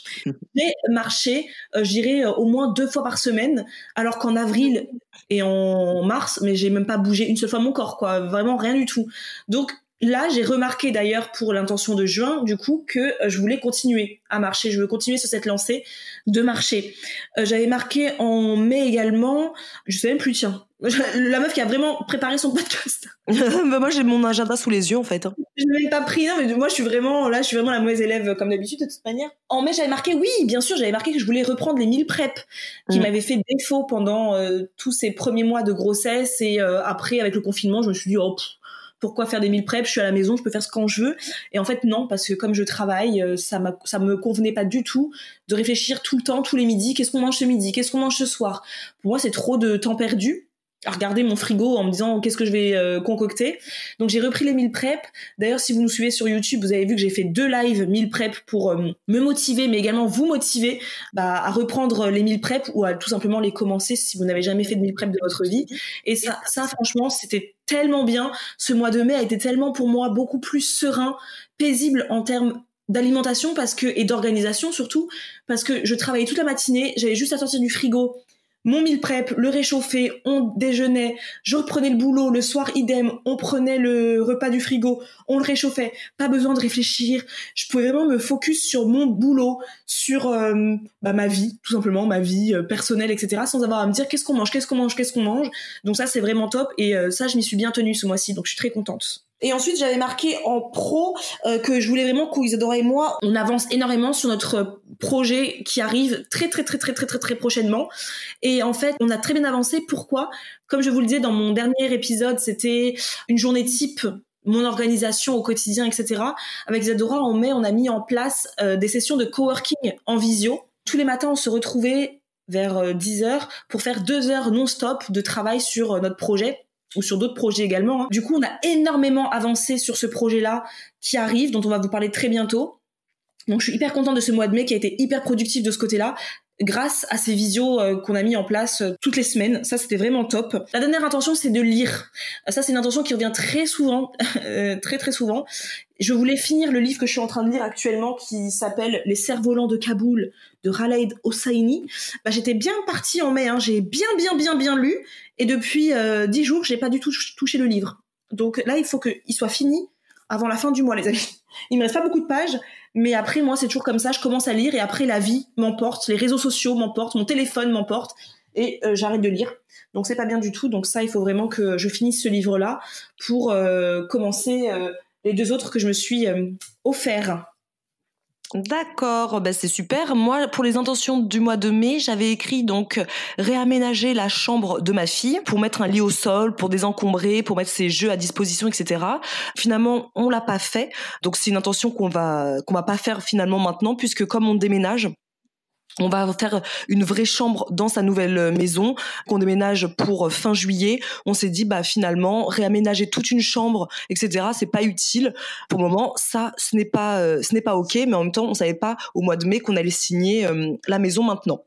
j'ai marché, j'irai au moins 2 fois par semaine, alors qu'en avril et en mars, mais j'ai même pas bougé une seule fois mon corps, quoi. Vraiment rien du tout. Donc là, j'ai remarqué d'ailleurs pour l'intention de juin, du coup, que je voulais continuer à marcher. Je voulais continuer sur cette lancée de marcher. J'avais marqué en mai également, je sais même plus, tiens, la meuf qui a vraiment préparé son podcast. Bah moi, j'ai mon agenda sous les yeux, en fait. Je ne l'ai pas pris, non, mais moi, je suis vraiment la mauvaise élève, comme d'habitude, de toute manière. En mai, j'avais marqué, oui, bien sûr, j'avais marqué que je voulais reprendre les 1000 prep qui m'avaient fait défaut pendant tous ces premiers mois de grossesse. Et après, avec le confinement, je me suis dit, oh, pourquoi faire des 1000 prep? Je suis à la maison, je peux faire ce quand je veux. Et en fait, non, parce que comme je travaille, ça me convenait pas du tout de réfléchir tout le temps, tous les midis, qu'est-ce qu'on mange ce midi, qu'est-ce qu'on mange ce soir. Pour moi, c'est trop de temps perdu à regarder mon frigo en me disant qu'est-ce que je vais concocter. Donc, j'ai repris les 1000 prep. D'ailleurs, si vous nous suivez sur YouTube, vous avez vu que j'ai fait 2 lives 1000 prep pour me motiver, mais également vous motiver à reprendre les 1000 prep ou à tout simplement les commencer si vous n'avez jamais fait de 1000 prep de votre vie. Et ça franchement, c'était tellement bien. Ce mois de mai a été tellement pour moi beaucoup plus serein, paisible en termes d'alimentation et d'organisation surtout, parce que je travaillais toute la matinée, j'avais juste à sortir du frigo mon meal prep, le réchauffer, on déjeunait, je reprenais le boulot, le soir idem, on prenait le repas du frigo, on le réchauffait, pas besoin de réfléchir, je pouvais vraiment me focus sur mon boulot, sur ma vie, tout simplement, ma vie personnelle, etc., sans avoir à me dire qu'est-ce qu'on mange, donc ça c'est vraiment top, et ça je m'y suis bien tenue ce mois-ci, donc je suis très contente. Et ensuite, j'avais marqué en pro que je voulais vraiment qu'Isadora et moi, on avance énormément sur notre projet qui arrive très, très, très, très, très, très, très prochainement. Et en fait, on a très bien avancé. Pourquoi ? Comme je vous le disais dans mon dernier épisode, c'était une journée type, mon organisation au quotidien, etc. Avec Isadora, en mai, on a mis en place des sessions de coworking en visio. Tous les matins, on se retrouvait vers 10h pour faire 2 heures non-stop de travail sur notre projet. Ou sur d'autres projets également. Du coup, on a énormément avancé sur ce projet-là qui arrive, dont on va vous parler très bientôt. Donc, je suis hyper contente de ce mois de mai qui a été hyper productif de ce côté-là, grâce à ces visios qu'on a mis en place toutes les semaines. Ça, c'était vraiment top. La dernière intention, c'est de lire. Ça, c'est une intention qui revient très souvent, très très souvent. Je voulais finir le livre que je suis en train de lire actuellement qui s'appelle « Les cerfs-volants de Kaboul » de Khaled Hosseini. Bah, j'étais bien partie en mai, hein. J'ai bien lu. Et depuis 10 jours, j'ai pas du tout touché le livre. Donc là, il faut qu'il soit fini avant la fin du mois, les amis. Il me reste pas beaucoup de pages, mais après, moi, c'est toujours comme ça. Je commence à lire et après, la vie m'emporte, les réseaux sociaux m'emportent, mon téléphone m'emporte et j'arrête de lire. Donc, c'est pas bien du tout. Donc ça, il faut vraiment que je finisse ce livre-là pour commencer les 2 autres que je me suis offerts. D'accord, ben c'est super. Moi, pour les intentions du mois de mai, j'avais écrit donc réaménager la chambre de ma fille pour mettre un lit au sol, pour désencombrer, pour mettre ses jeux à disposition, etc. Finalement, on l'a pas fait. Donc c'est une intention qu'on va pas faire finalement maintenant, puisque comme on déménage, on va faire une vraie chambre dans sa nouvelle maison qu'on déménage pour fin juillet. On s'est dit bah finalement réaménager toute une chambre, etc. C'est pas utile pour le moment. Ça, ce n'est pas ok. Mais en même temps, on savait pas au mois de mai qu'on allait signer la maison maintenant.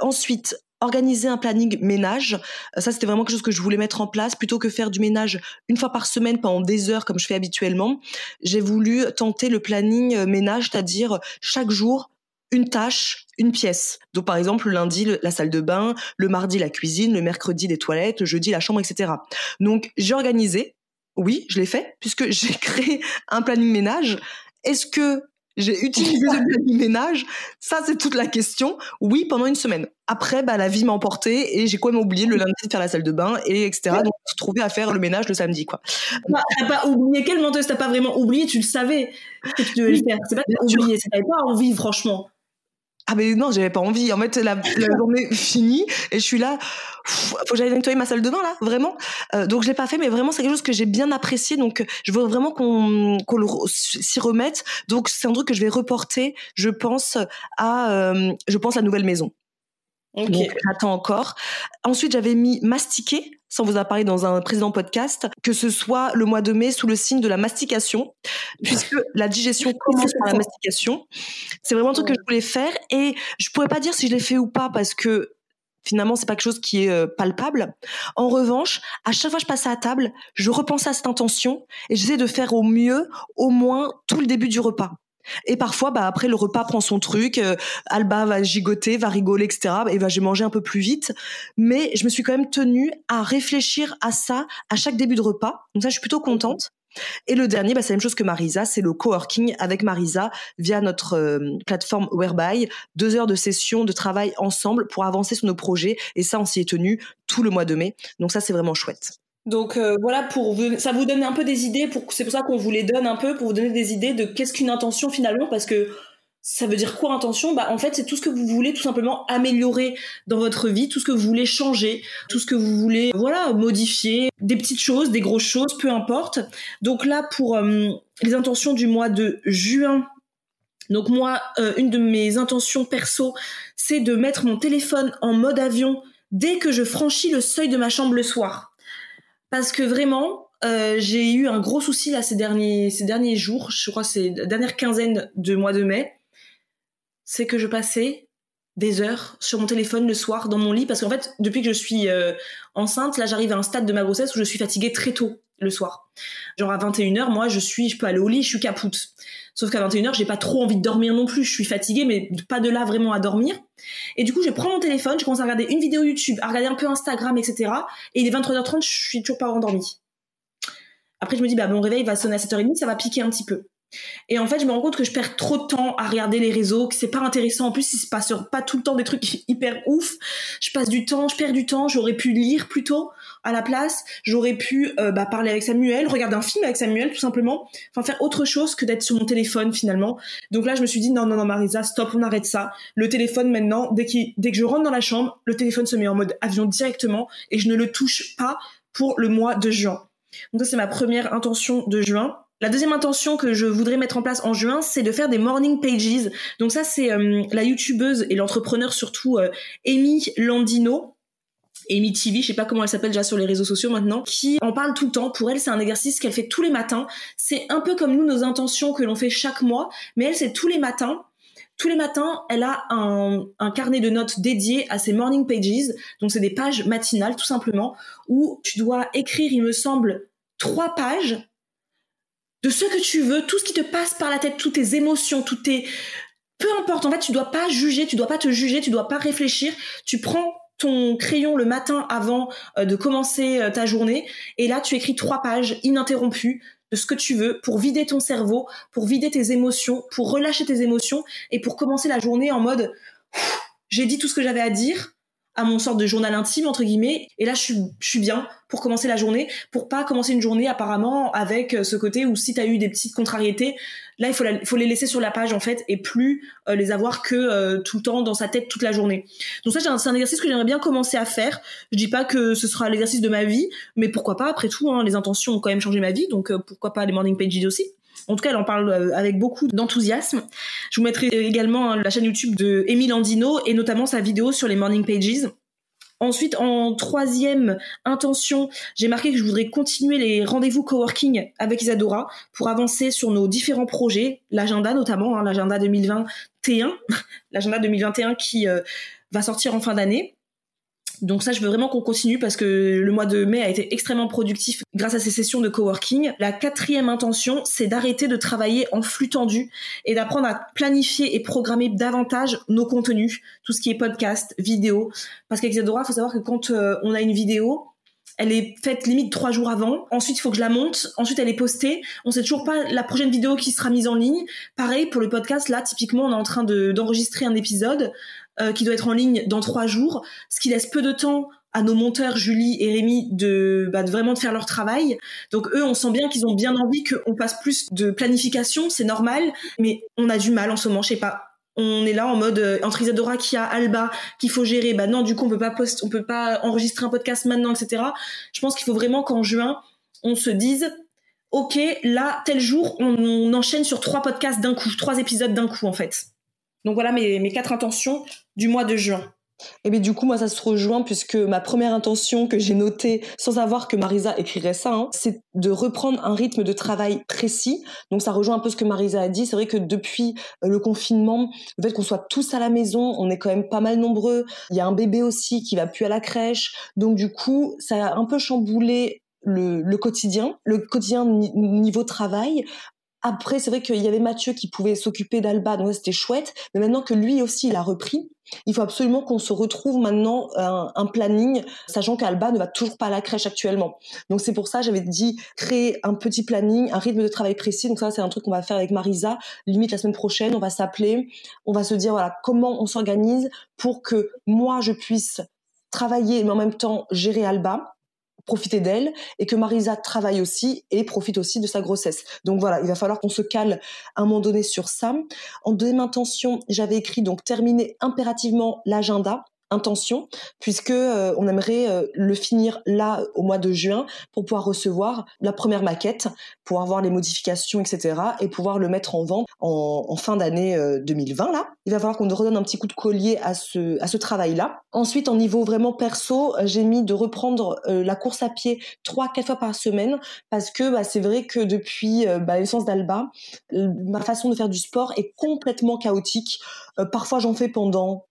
Ensuite, organiser un planning ménage. Ça, c'était vraiment quelque chose que je voulais mettre en place. Plutôt que faire du ménage une fois par semaine pendant des heures comme je fais habituellement, j'ai voulu tenter le planning ménage, c'est-à-dire chaque jour une tâche, une pièce. Donc, par exemple, le lundi, la salle de bain, le mardi, la cuisine, le mercredi, les toilettes, le jeudi, la chambre, etc. Donc, j'ai organisé. Oui, je l'ai fait, puisque j'ai créé un planning ménage. Est-ce que j'ai utilisé le planning ménage? Ça, c'est toute la question. Oui, pendant une semaine. Après, bah, la vie m'a emporté et j'ai quand même oublié le lundi de faire la salle de bain, et etc. Donc, je me trouvais à faire le ménage le samedi, quoi. T'as pas oublié. Quelle menteuse, t'as pas vraiment oublié? Tu le savais que tu devais le faire. C'est pas que t'as oublié, c'est que t'avais pas envie, franchement. Ah ben non, j'avais pas envie. En fait, la journée finie et je suis là, faut que j'aille nettoyer ma salle de bain là, vraiment. Donc je l'ai pas fait, mais vraiment c'est quelque chose que j'ai bien apprécié. Donc je veux vraiment qu'on s'y remette. Donc c'est un truc que je vais reporter, je pense à la nouvelle maison. Okay. Donc j'attends encore. Ensuite, j'avais mis mastiquer. Ça, on vous a parlé dans un précédent podcast, que ce soit le mois de mai sous le signe de la mastication, puisque la digestion commence par la mastication. C'est vraiment un truc que je voulais faire et je pourrais pas dire si je l'ai fait ou pas parce que finalement, c'est pas quelque chose qui est palpable. En revanche, à chaque fois que je passais à table, je repensais à cette intention et j'essayais de faire au mieux, au moins tout le début du repas. Et parfois, bah après le repas prend son truc, Alba va gigoter, va rigoler, etc. Et j'ai mangé un peu plus vite, mais je me suis quand même tenue à réfléchir à ça à chaque début de repas. Donc ça, je suis plutôt contente. Et le dernier, bah c'est la même chose que Marisa, c'est le coworking avec Marisa via notre plateforme Whereby, 2 heures de session de travail ensemble pour avancer sur nos projets. Et ça, on s'y est tenu tout le mois de mai. Donc ça, c'est vraiment chouette. Donc voilà, ça vous donne un peu des idées, c'est pour ça qu'on vous les donne un peu, pour vous donner des idées de qu'est-ce qu'une intention finalement, parce que ça veut dire quoi intention? Bah en fait, c'est tout ce que vous voulez tout simplement améliorer dans votre vie, tout ce que vous voulez changer, tout ce que vous voulez modifier, des petites choses, des grosses choses, peu importe. Donc là, pour les intentions du mois de juin, donc moi, une de mes intentions perso, c'est de mettre mon téléphone en mode avion dès que je franchis le seuil de ma chambre le soir. Parce que vraiment, j'ai eu un gros souci là ces derniers jours, je crois que c'est la dernière quinzaine de mois de mai, c'est que je passais des heures sur mon téléphone le soir dans mon lit, parce qu'en fait, depuis que je suis enceinte, là j'arrive à un stade de ma grossesse où je suis fatiguée très tôt le soir. Genre à 21h, moi je peux aller au lit, je suis capoute. Sauf qu'à 21h, j'ai pas trop envie de dormir non plus, je suis fatiguée, mais pas de là vraiment à dormir. Et du coup, je prends mon téléphone, je commence à regarder une vidéo YouTube, à regarder un peu Instagram, etc. Et il est 23h30, je suis toujours pas endormie. Après, je me dis, bah, mon réveil va sonner à 7h30, ça va piquer un petit peu. Et en fait, je me rends compte que je perds trop de temps à regarder les réseaux, que c'est pas intéressant. En plus, il se passe pas tout le temps des trucs hyper ouf. Je perds du temps, j'aurais pu lire plus tôt. À la place, j'aurais pu parler avec Samuel, regarder un film avec Samuel, tout simplement. Enfin, faire autre chose que d'être sur mon téléphone, finalement. Donc là, je me suis dit, non, Marisa, stop, on arrête ça. Le téléphone, maintenant, dès que je rentre dans la chambre, le téléphone se met en mode avion directement et je ne le touche pas pour le mois de juin. Donc ça, c'est ma première intention de juin. La deuxième intention que je voudrais mettre en place en juin, c'est de faire des morning pages. Donc ça, c'est la youtubeuse et l'entrepreneur, surtout Amy Landino, Amy TV, je sais pas comment elle s'appelle déjà sur les réseaux sociaux maintenant, qui en parle tout le temps. Pour elle, c'est un exercice qu'elle fait tous les matins. C'est un peu comme nous, nos intentions que l'on fait chaque mois, mais elle, c'est tous les matins. Tous les matins, elle a un carnet de notes dédié à ses morning pages. Donc, c'est des pages matinales, tout simplement, où tu dois écrire, il me semble, 3 pages de ce que tu veux, tout ce qui te passe par la tête, toutes tes émotions, peu importe. En fait, tu dois pas te juger, tu dois pas réfléchir. Tu prends ton crayon le matin avant de commencer ta journée et là tu écris 3 pages ininterrompues de ce que tu veux pour vider ton cerveau, pour vider tes émotions, pour relâcher tes émotions et pour commencer la journée en mode j'ai dit tout ce que j'avais à dire, à mon sorte de journal intime, entre guillemets. Et là, je suis bien pour commencer la journée, pour pas commencer une journée apparemment avec ce côté où si t'as eu des petites contrariétés, là, il faut les laisser sur la page, en fait, et plus les avoir que tout le temps dans sa tête toute la journée. Donc ça, c'est un exercice que j'aimerais bien commencer à faire. Je dis pas que ce sera l'exercice de ma vie, mais pourquoi pas, après tout, hein, les intentions ont quand même changé ma vie, donc pourquoi pas les morning pages aussi. En tout cas, elle en parle avec beaucoup d'enthousiasme. Je vous mettrai également la chaîne YouTube de Amy Landino et notamment sa vidéo sur les morning pages. Ensuite, en troisième intention, j'ai marqué que je voudrais continuer les rendez-vous coworking avec Isadora pour avancer sur nos différents projets, l'agenda notamment, hein, l'agenda 2021, l'agenda 2021 qui va sortir en fin d'année. Donc ça, je veux vraiment qu'on continue parce que le mois de mai a été extrêmement productif grâce à ces sessions de coworking. La quatrième intention, c'est d'arrêter de travailler en flux tendu et d'apprendre à planifier et programmer davantage nos contenus, tout ce qui est podcast, vidéo. Parce qu'avec Isadora, il faut savoir que quand on a une vidéo, elle est faite limite 3 jours avant. Ensuite, il faut que je la monte. Ensuite, elle est postée. On sait toujours pas la prochaine vidéo qui sera mise en ligne. Pareil pour le podcast. Là, typiquement, on est en train d'enregistrer un épisode qui doit être en ligne dans 3 jours, ce qui laisse peu de temps à nos monteurs Julie et Rémi de vraiment de faire leur travail. Donc eux, on sent bien qu'ils ont bien envie qu'on passe plus de planification, c'est normal, mais on a du mal en ce moment, je sais pas. On est là en mode entre Isadora qui a Alba qu'il faut gérer, bah non, du coup on peut pas enregistrer un podcast maintenant, etc. Je pense qu'il faut vraiment qu'en juin on se dise ok, là tel jour on enchaîne sur 3 podcasts d'un coup, 3 épisodes d'un coup en fait. Donc voilà mes 4 intentions du mois de juin. Et bien du coup, moi, ça se rejoint puisque ma première intention que j'ai notée, sans savoir que Marisa écrirait ça, hein, c'est de reprendre un rythme de travail précis. Donc ça rejoint un peu ce que Marisa a dit. C'est vrai que depuis le confinement, le fait qu'on soit tous à la maison, on est quand même pas mal nombreux. Il y a un bébé aussi qui va plus à la crèche. Donc du coup, ça a un peu chamboulé le quotidien niveau travail. Après, c'est vrai qu'il y avait Mathieu qui pouvait s'occuper d'Alba, donc c'était chouette. Mais maintenant que lui aussi, il a repris, il faut absolument qu'on se retrouve maintenant un planning, sachant qu'Alba ne va toujours pas à la crèche actuellement. Donc c'est pour ça, j'avais dit créer un petit planning, un rythme de travail précis. Donc ça, c'est un truc qu'on va faire avec Marisa. Limite, la semaine prochaine, on va s'appeler, on va se dire voilà comment on s'organise pour que moi, je puisse travailler, mais en même temps gérer Alba, profiter d'elle, et que Marisa travaille aussi et profite aussi de sa grossesse. Donc voilà, il va falloir qu'on se cale à un moment donné sur ça. En deuxième intention, j'avais écrit donc terminer impérativement l'agenda, intention, puisque on aimerait le finir là au mois de juin pour pouvoir recevoir la première maquette, pouvoir voir les modifications, etc. et pouvoir le mettre en vente en fin d'année 2020 là. Il va falloir qu'on redonne un petit coup de collier à ce travail-là. Ensuite, en niveau vraiment perso, j'ai mis de reprendre la course à pied 3-4 fois par semaine parce que c'est vrai que depuis la naissance d'Alba, ma façon de faire du sport est complètement chaotique. Parfois, j'en fais pendant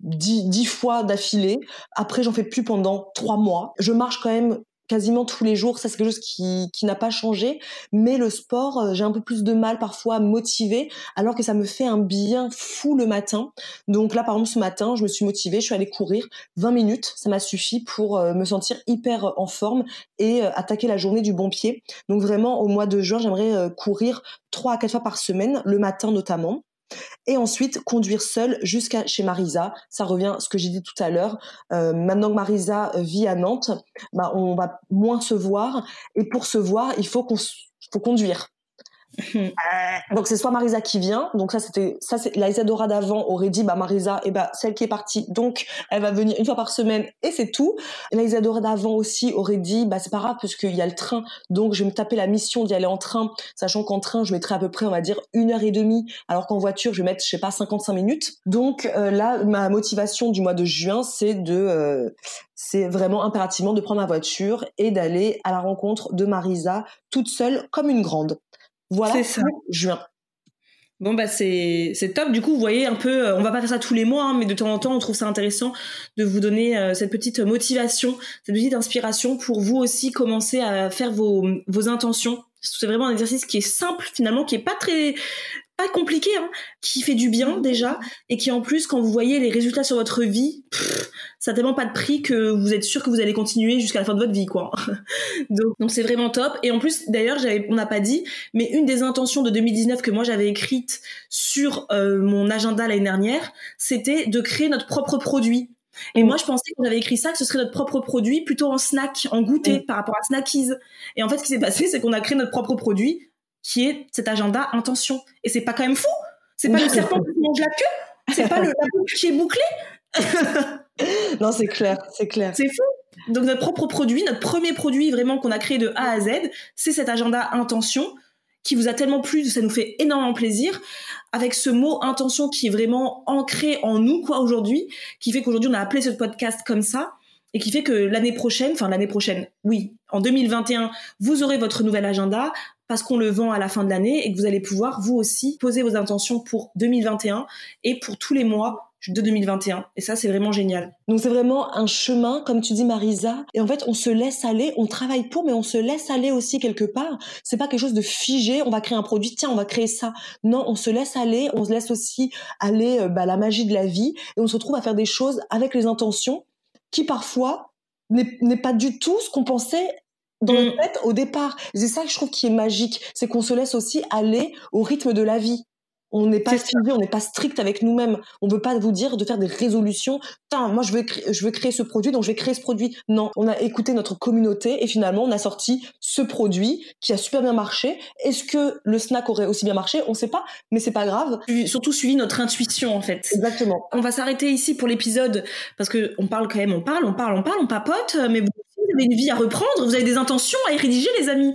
10 fois d'affilée. Après, j'en fais plus pendant 3 mois. Je marche quand même quasiment tous les jours. Ça, c'est quelque chose qui n'a pas changé. Mais le sport, j'ai un peu plus de mal parfois à me motiver, alors que ça me fait un bien fou le matin. Donc là, par exemple, ce matin, je me suis motivée, je suis allée courir 20 minutes. Ça m'a suffi pour me sentir hyper en forme et attaquer la journée du bon pied. Donc vraiment, au mois de juin, j'aimerais courir 3 à 4 fois par semaine, le matin notamment. Et ensuite, conduire seule jusqu'à chez Marisa. Ça revient à ce que j'ai dit tout à l'heure. Maintenant que Marisa vit à Nantes, on va moins se voir. Et pour se voir, il faut conduire. Donc c'est soit Marisa qui vient, donc ça c'est la Isadora d'avant aurait dit Marisa celle qui est partie, donc elle va venir 1 fois par semaine et c'est tout. La Isadora d'avant aussi aurait dit c'est pas grave puisqu'il y a le train, donc je vais me taper la mission d'y aller en train, sachant qu'en train je mettrai à peu près on va dire 1h30, alors qu'en voiture je vais mettre 55 minutes. Donc là ma motivation du mois de juin c'est vraiment impérativement de prendre ma voiture et d'aller à la rencontre de Marisa toute seule comme une grande. Voilà, c'est ça. Juin. Bon, c'est top. Du coup, vous voyez un peu, on va pas faire ça tous les mois, hein, mais de temps en temps, on trouve ça intéressant de vous donner cette petite motivation, cette petite inspiration pour vous aussi commencer à faire vos intentions. C'est vraiment un exercice qui est simple finalement, qui est pas compliqué, hein, qui fait du bien déjà et qui en plus, quand vous voyez les résultats sur votre vie, ça n'a tellement pas de prix que vous êtes sûr que vous allez continuer jusqu'à la fin de votre vie, quoi. Donc c'est vraiment top. Et en plus, d'ailleurs, on n'a pas dit, mais une des intentions de 2019 que moi j'avais écrite sur mon agenda l'année dernière, c'était de créer notre propre produit. Et moi, je pensais quand j'avais écrit ça que ce serait notre propre produit, plutôt en snack, en goûter, par rapport à Snackies. Et en fait, ce qui s'est passé, c'est qu'on a créé notre propre produit, qui est cet agenda intention. Et c'est pas quand même fou? C'est pas le serpent qui mange la queue? C'est pas la boucle qui est bouclée? Non, c'est clair, c'est clair. C'est fou. Donc, notre propre produit, notre premier produit vraiment qu'on a créé de A à Z, c'est cet agenda intention qui vous a tellement plu, ça nous fait énormément plaisir, avec ce mot intention qui est vraiment ancré en nous, quoi, aujourd'hui, qui fait qu'aujourd'hui, on a appelé ce podcast comme ça, et qui fait que en 2021, vous aurez votre nouvel agenda, parce qu'on le vend à la fin de l'année, et que vous allez pouvoir, vous aussi, poser vos intentions pour 2021, et pour tous les mois de 2021. Et ça, c'est vraiment génial. Donc, c'est vraiment un chemin, comme tu dis, Marisa. Et en fait, on se laisse aller, on travaille pour, mais on se laisse aller aussi quelque part. C'est pas quelque chose de figé, on va créer un produit, tiens, on va créer ça. Non, on se laisse aller, on se laisse aussi aller, la magie de la vie. Et on se retrouve à faire des choses avec les intentions qui, parfois, n'est pas du tout ce qu'on pensait dans notre tête au départ. Et c'est ça que je trouve qui est magique. C'est qu'on se laisse aussi aller au rythme de la vie. On n'est pas figé, on n'est pas strict avec nous-mêmes. On ne peut pas vous dire de faire des résolutions. Tiens, moi, je veux créer ce produit, donc je vais créer ce produit. Non, on a écouté notre communauté et finalement, on a sorti ce produit qui a super bien marché. Est-ce que le snack aurait aussi bien marché? On ne sait pas, mais ce n'est pas grave. Surtout suivi notre intuition, en fait. Exactement. On va s'arrêter ici pour l'épisode parce qu'on parle quand même, on papote, mais vous avez une vie à reprendre, vous avez des intentions à y rédiger, les amis.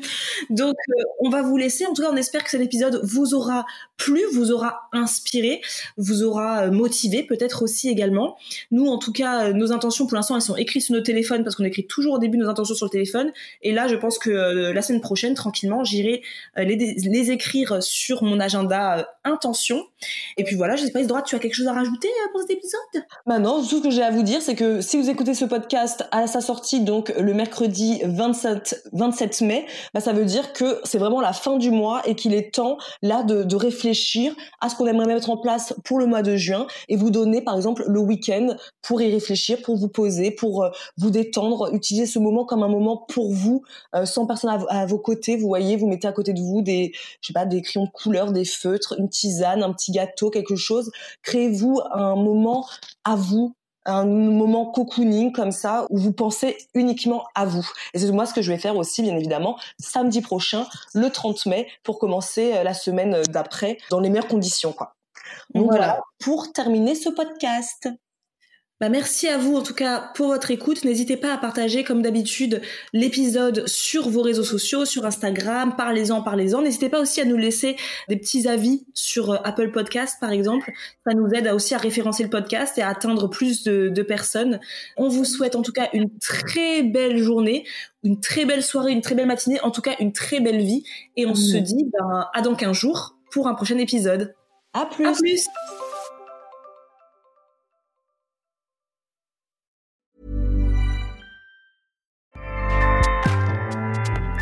Donc, on va vous laisser. En tout cas, on espère que cet épisode vous aura plu, vous aura inspiré, vous aura motivé, peut-être aussi également. Nous, en tout cas, nos intentions, pour l'instant, elles sont écrites sur nos téléphones parce qu'on écrit toujours au début nos intentions sur le téléphone. Et là, je pense que la semaine prochaine, tranquillement, j'irai les écrire sur mon agenda intention. Et puis voilà, je sais pas, Isadora, tu as quelque chose à rajouter pour cet épisode? Bah non, tout ce que j'ai à vous dire, c'est que si vous écoutez ce podcast à sa sortie, donc le mercredi 27 mai, bah ça veut dire que c'est vraiment la fin du mois et qu'il est temps là de réfléchir à ce qu'on aimerait mettre en place pour le mois de juin et vous donner par exemple le week-end pour y réfléchir, pour vous poser, pour vous détendre, utiliser ce moment comme un moment pour vous, sans personne à vos côtés. Vous voyez, vous mettez à côté de vous des crayons de couleur, des feutres, une tisane, un petit gâteau, quelque chose. Créez-vous un moment à vous, un moment cocooning comme ça où vous pensez uniquement à vous. Et c'est moi ce que je vais faire aussi, bien évidemment, samedi prochain, le 30 mai, pour commencer la semaine d'après dans les meilleures conditions, quoi. Donc voilà pour terminer ce podcast. Bah merci à vous en tout cas pour votre écoute. N'hésitez pas à partager comme d'habitude l'épisode sur vos réseaux sociaux, sur Instagram, parlez-en. N'hésitez pas aussi à nous laisser des petits avis sur Apple Podcasts par exemple. Ça nous aide aussi à référencer le podcast et à atteindre plus de personnes. On vous souhaite en tout cas une très belle journée, une très belle soirée, une très belle matinée, en tout cas une très belle vie. Et on se dit à dans 15 jours pour un prochain épisode. À plus. À plus.